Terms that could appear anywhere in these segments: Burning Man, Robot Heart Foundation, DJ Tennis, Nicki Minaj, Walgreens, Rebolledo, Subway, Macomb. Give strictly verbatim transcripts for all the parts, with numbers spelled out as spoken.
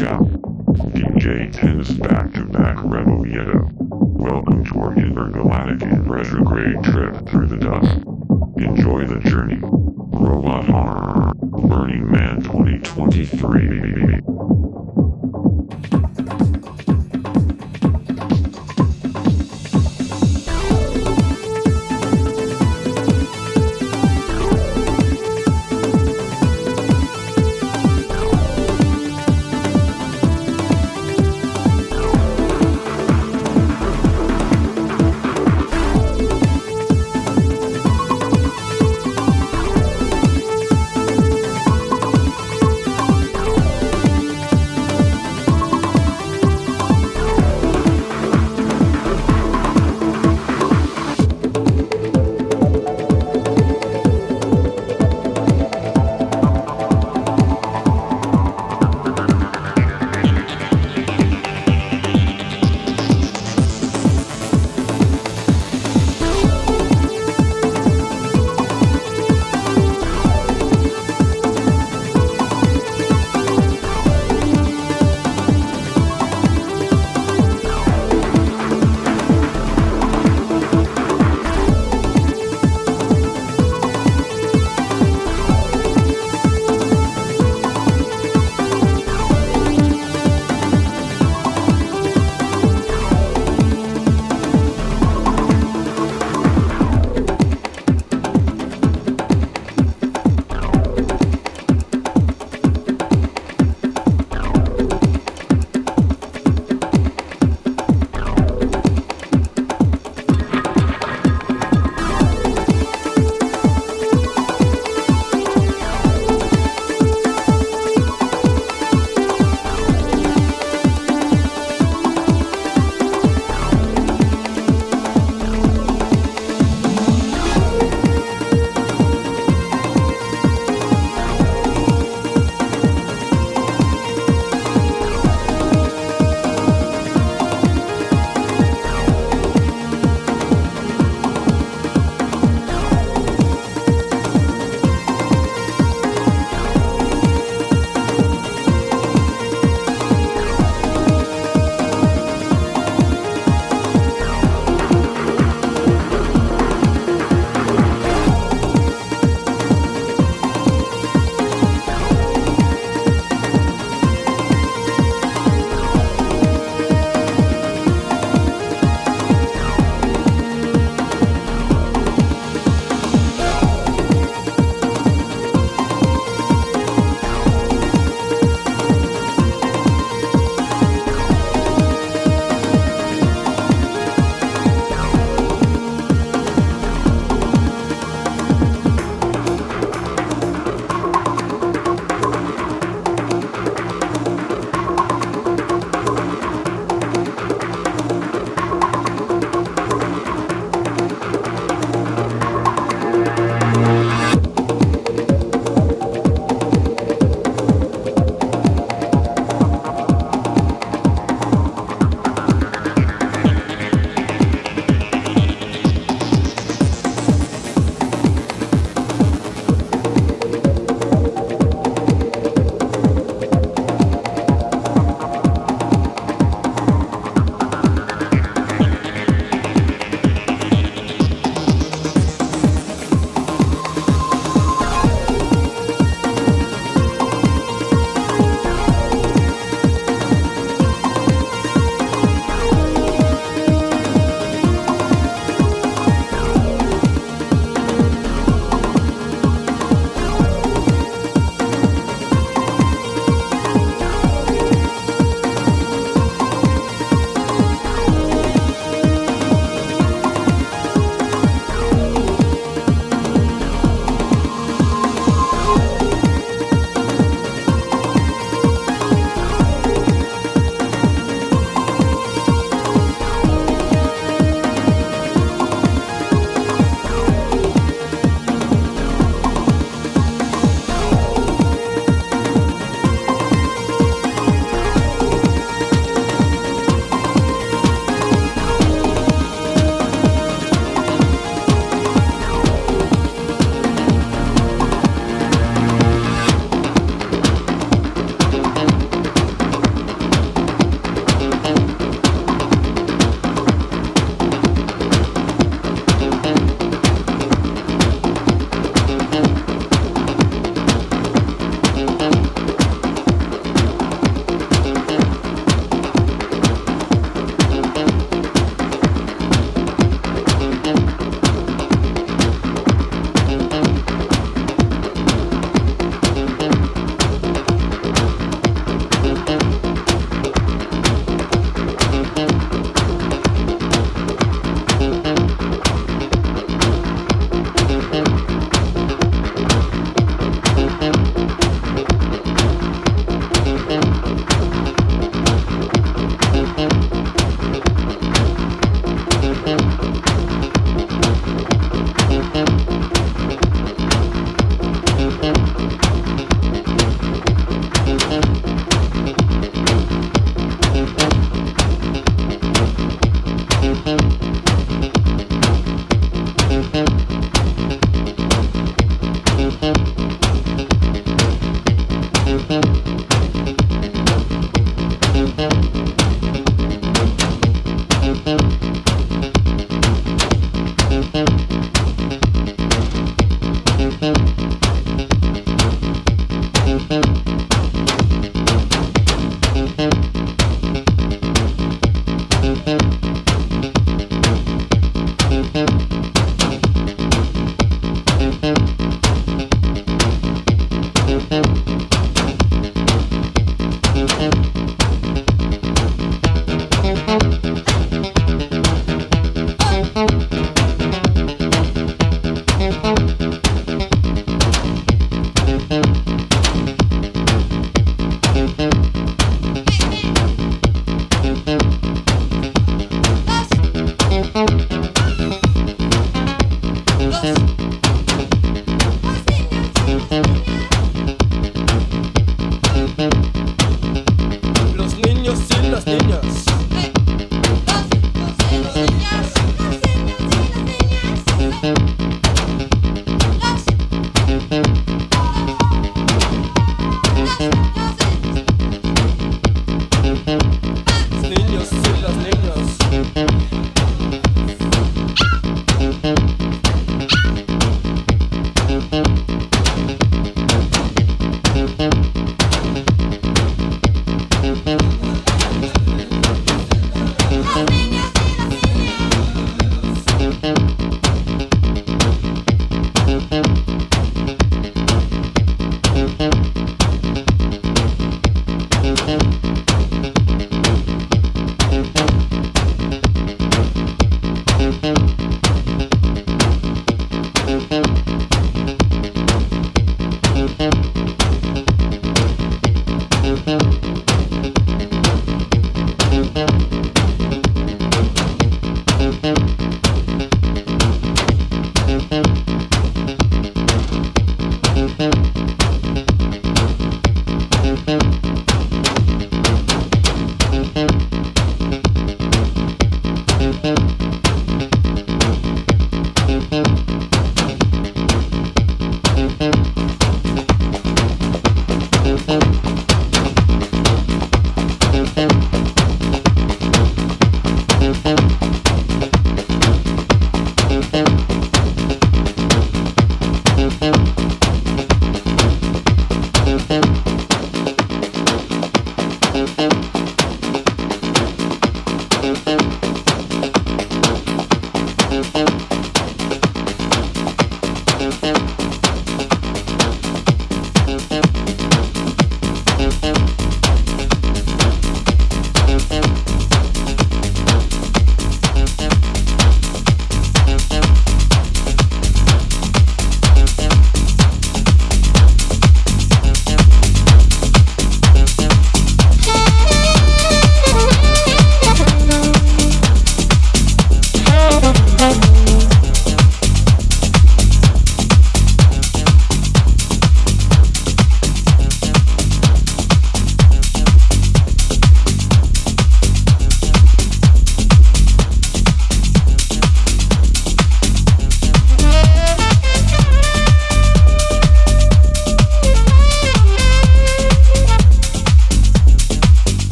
show. D J Tennis back-to-back Rebolledo. Welcome to our intergalactic and retrograde trip through the dust. Enjoy the journey. Robot Heart, Burning Man twenty twenty-three.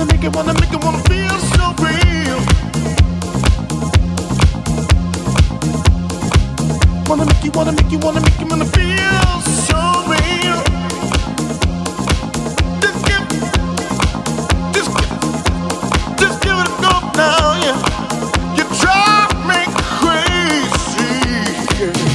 wanna make it, wanna make it, wanna feel so real. Wanna make you, wanna make you, wanna make you, wanna feel so real. Just give, just give, just give it a go now, yeah. You drive me crazy, yeah.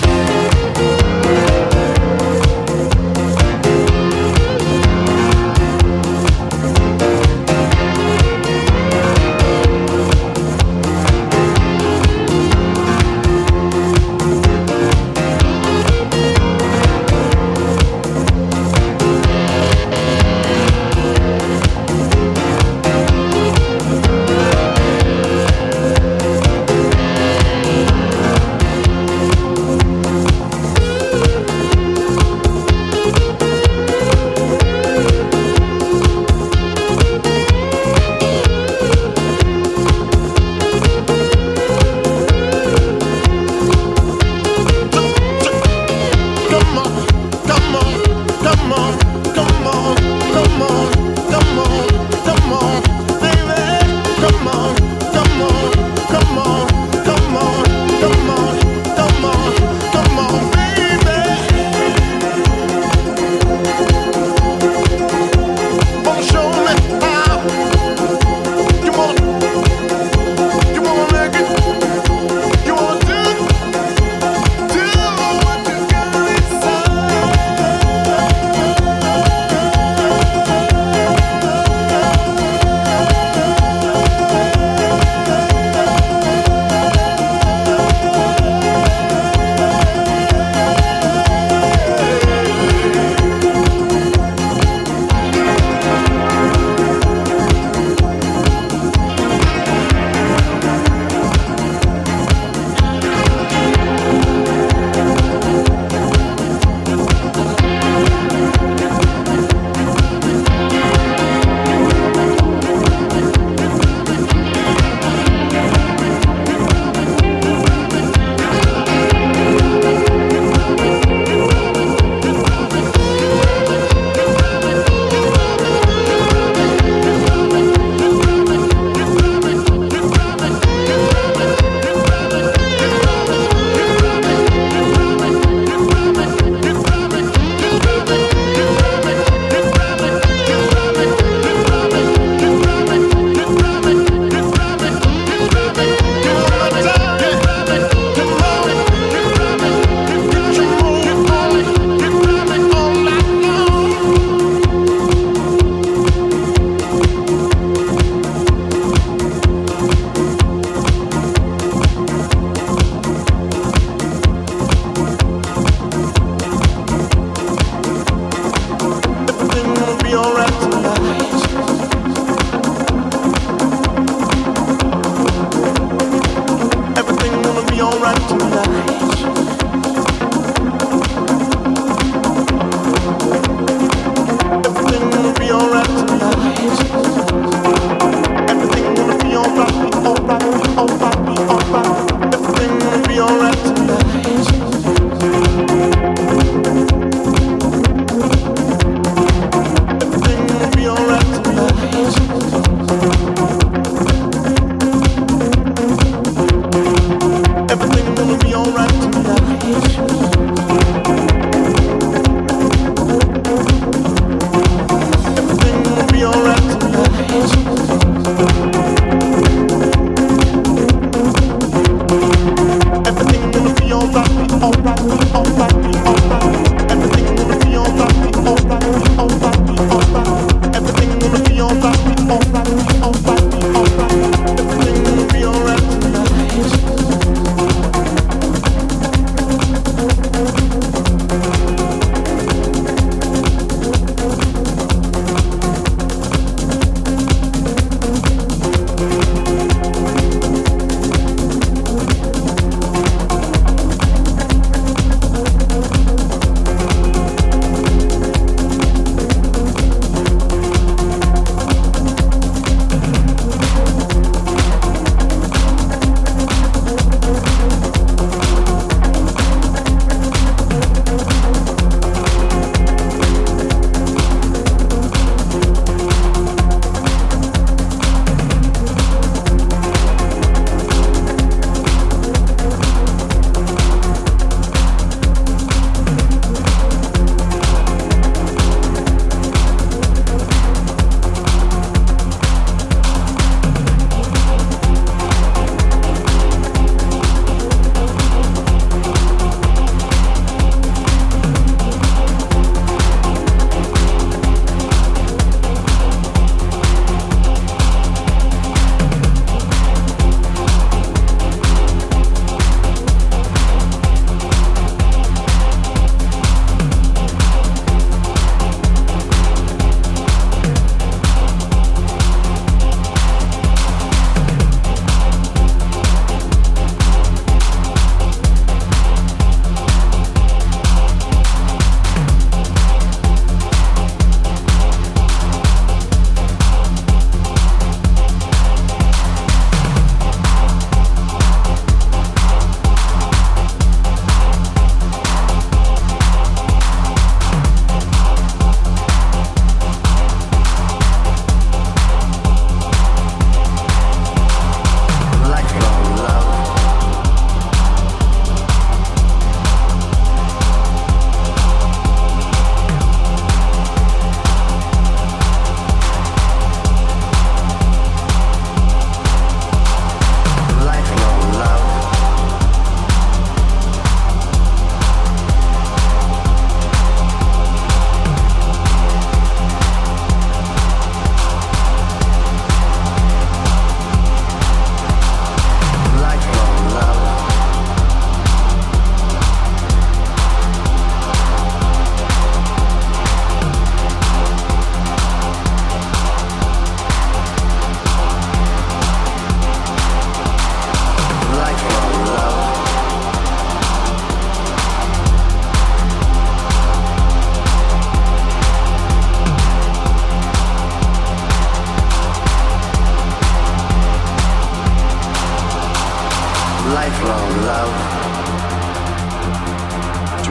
from love,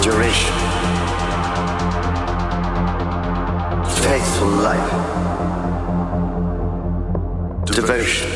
duration, faithful life, devotion.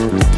Thank you.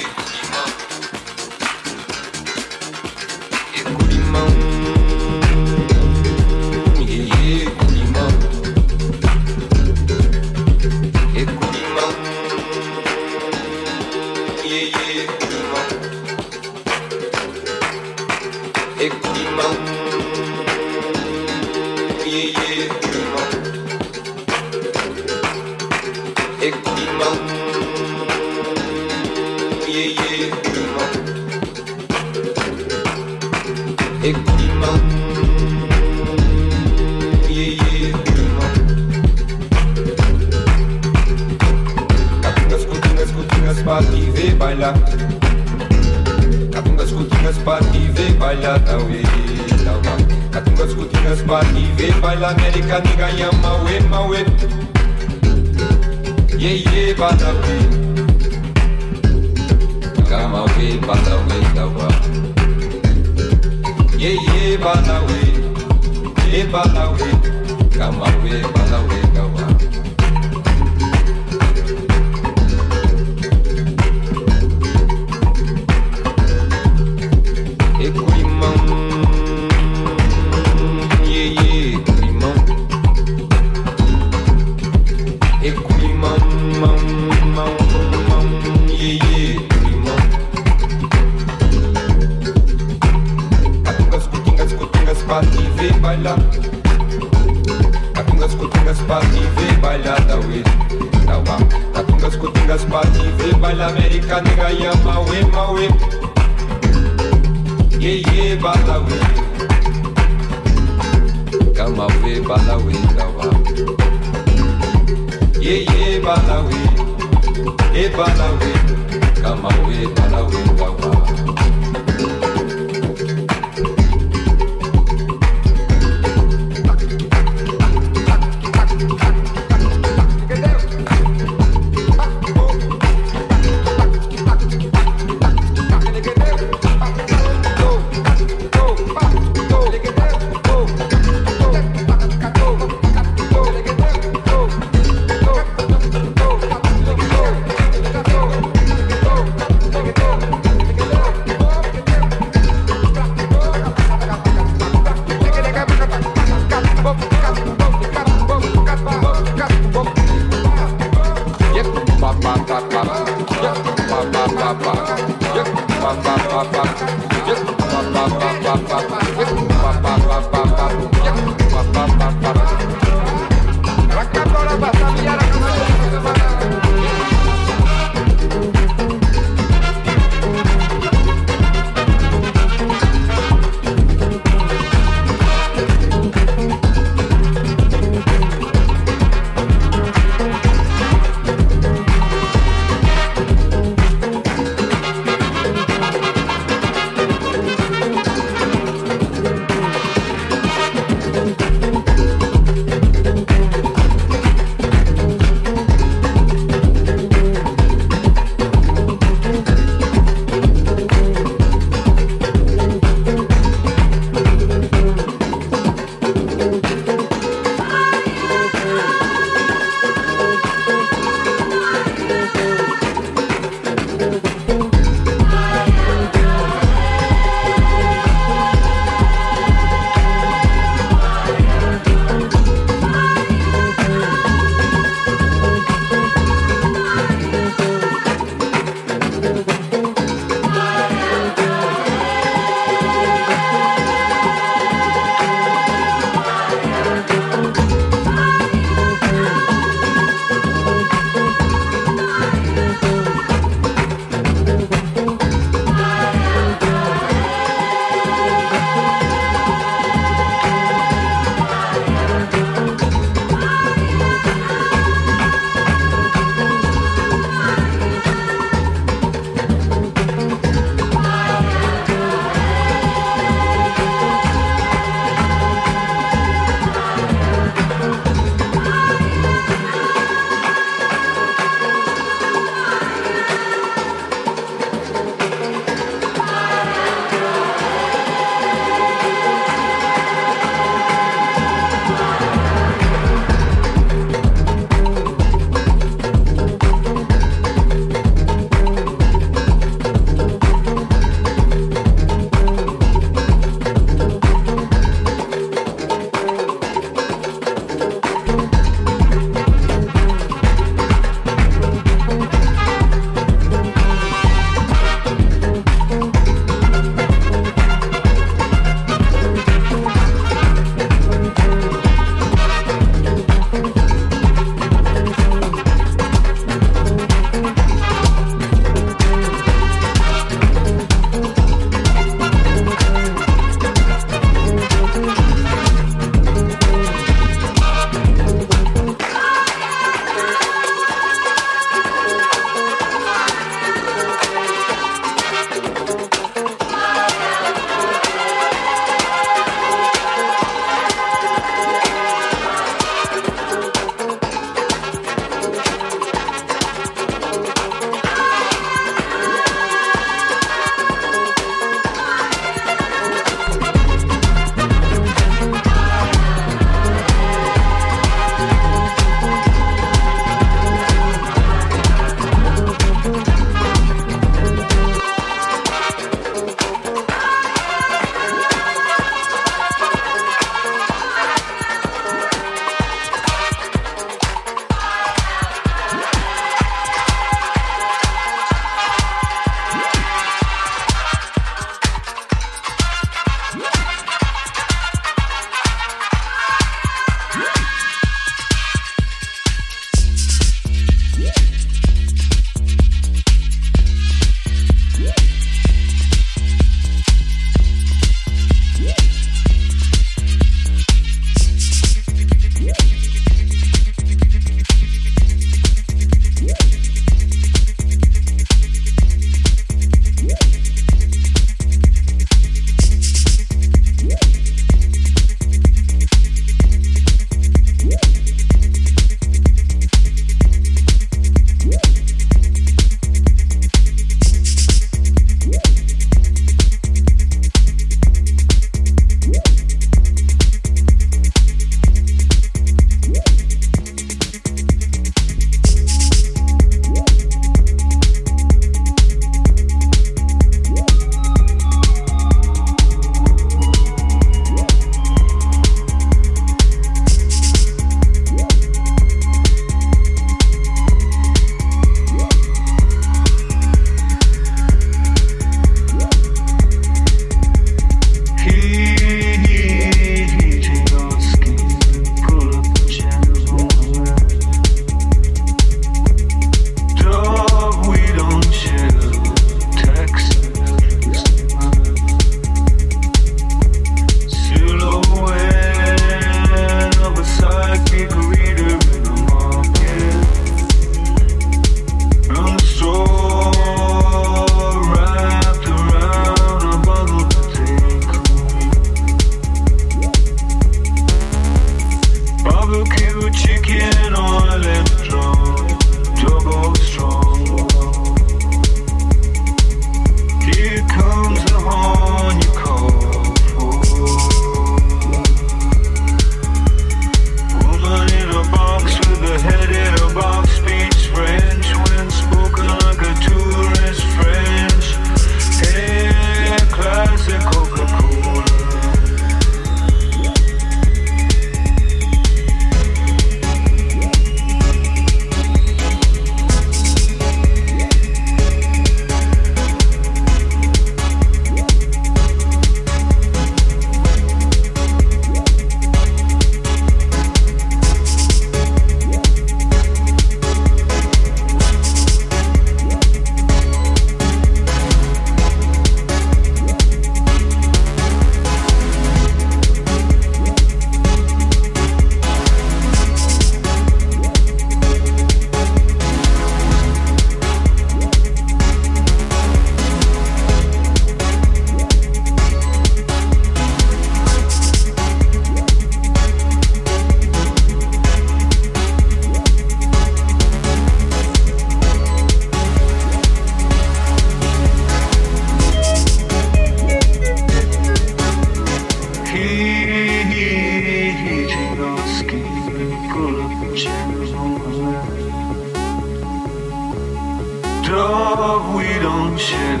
love we don't share.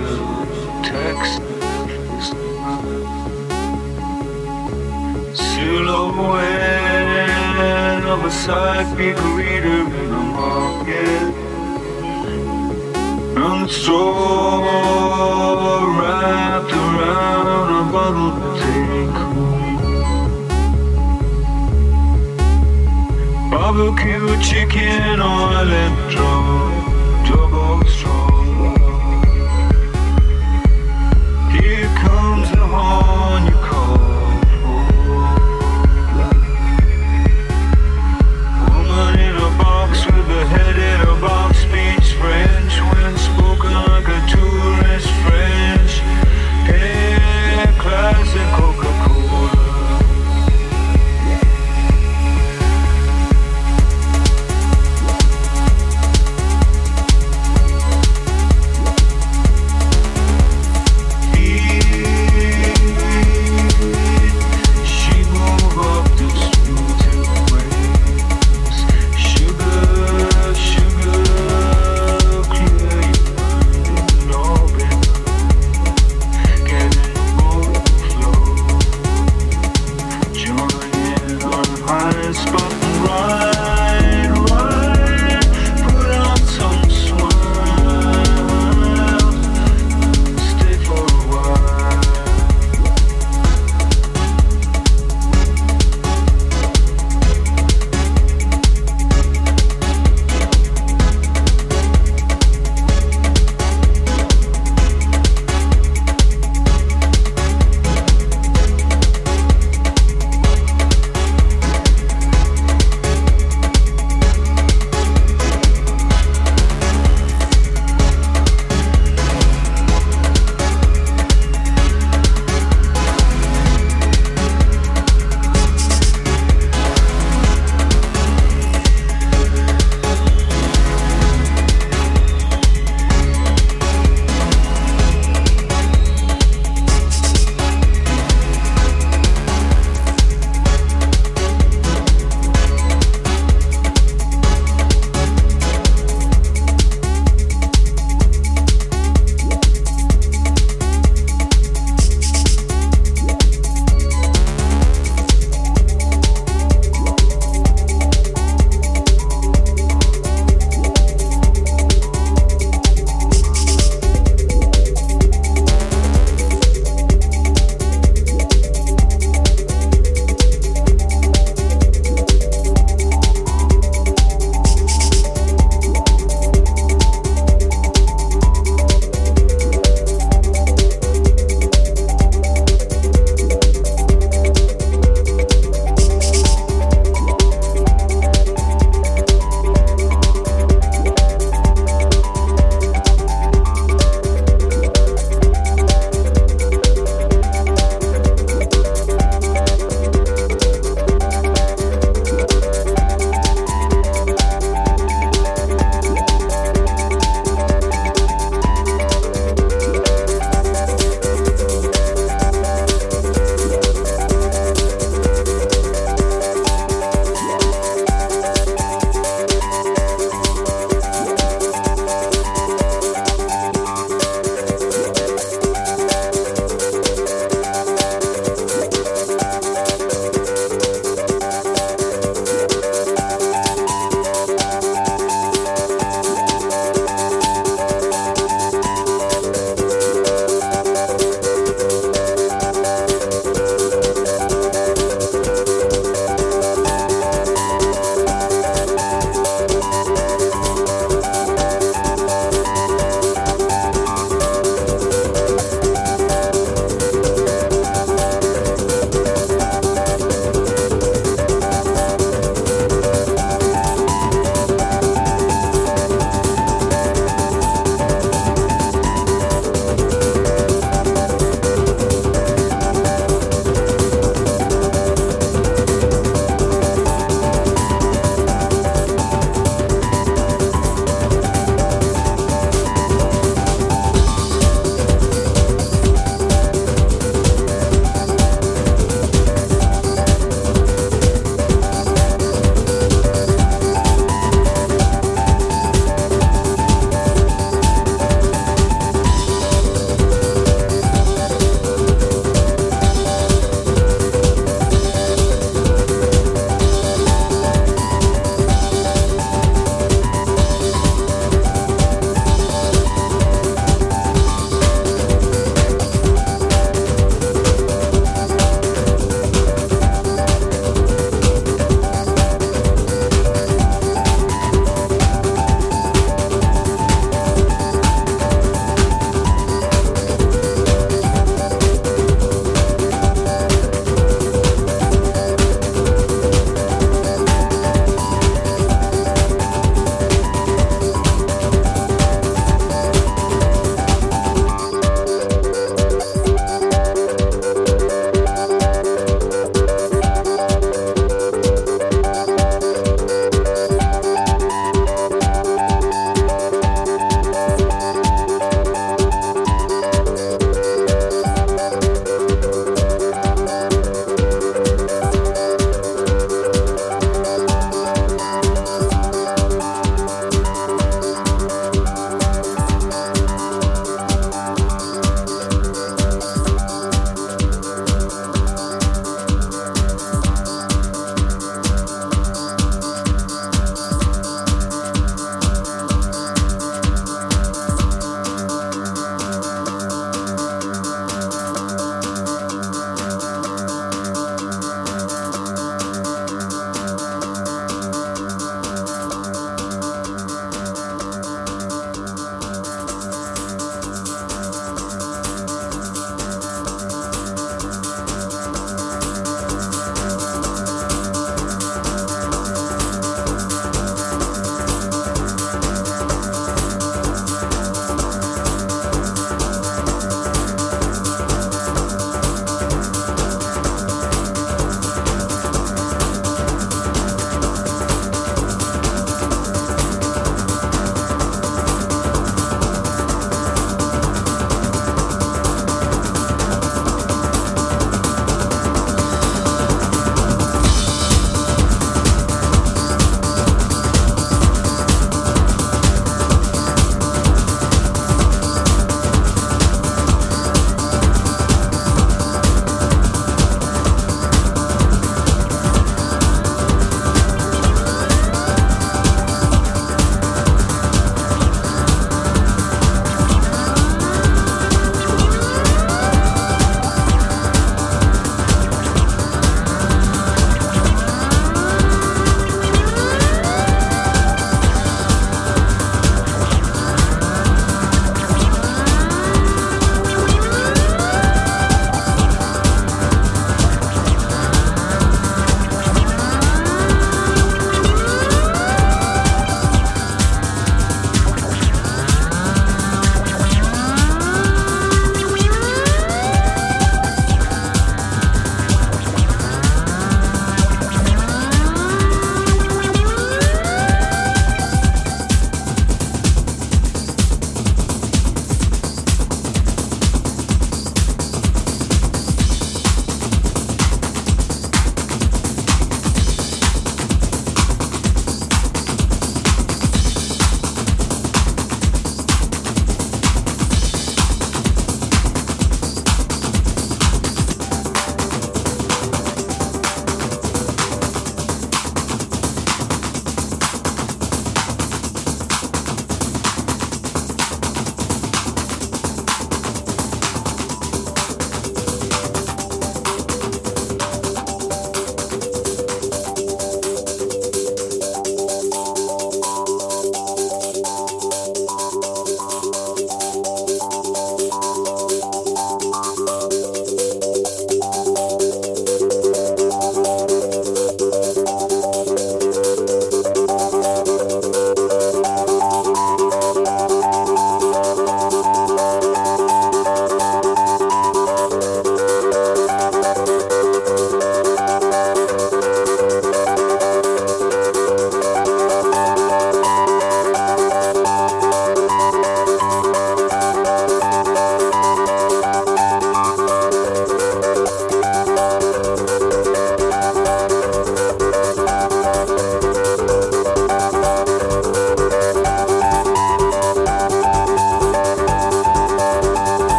Text silhouette of a psychic reader in the market. And straw wrapped around a bottle take home. Barbecue chicken on electro.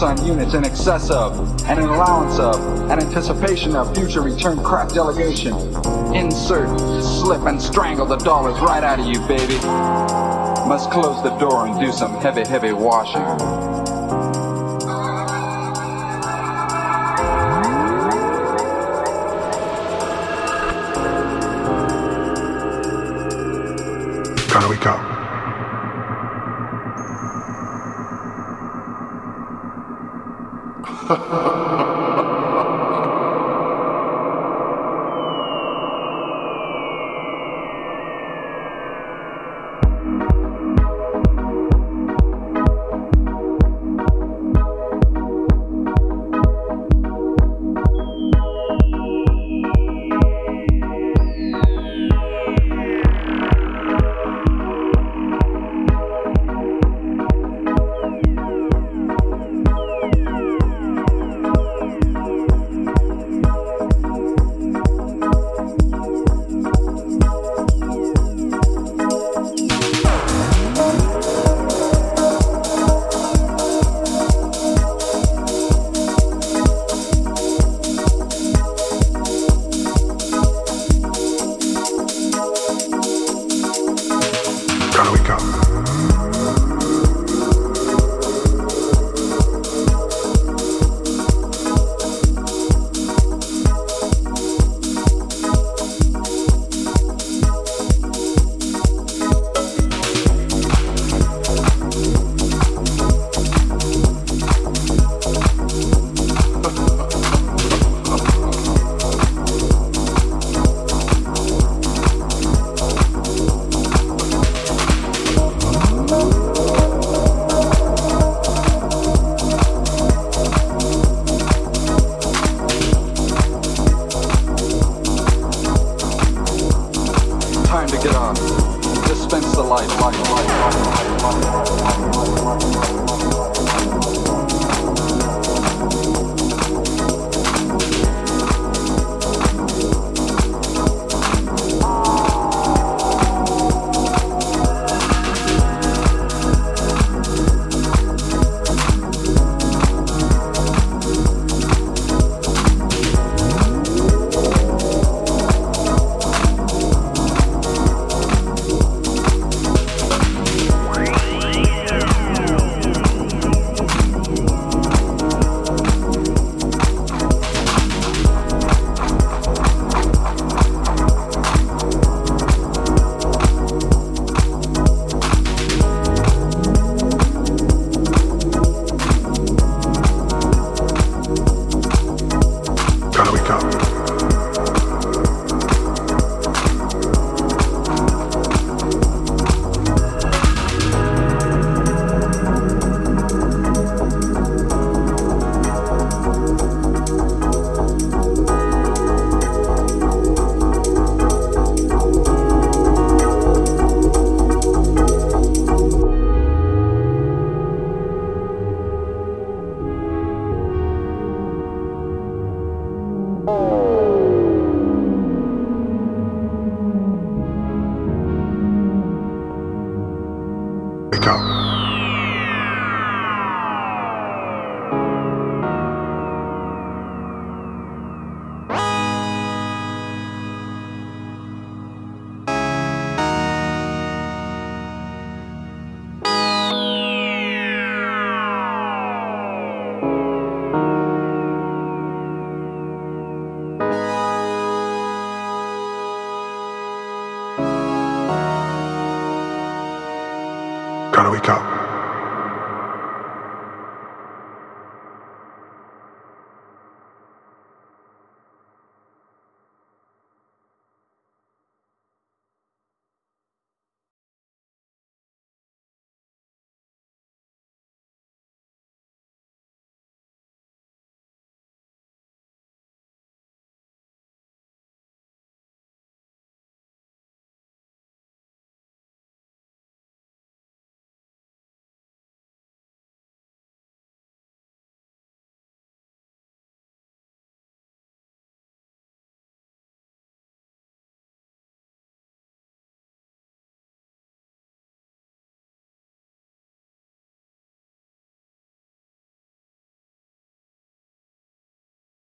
On units in excess of, and an allowance of, an anticipation of future return crap delegation. Insert, slip, and strangle the dollars right out of you, baby. Must close the door and do some heavy, heavy washing. we go. Ha ha ha.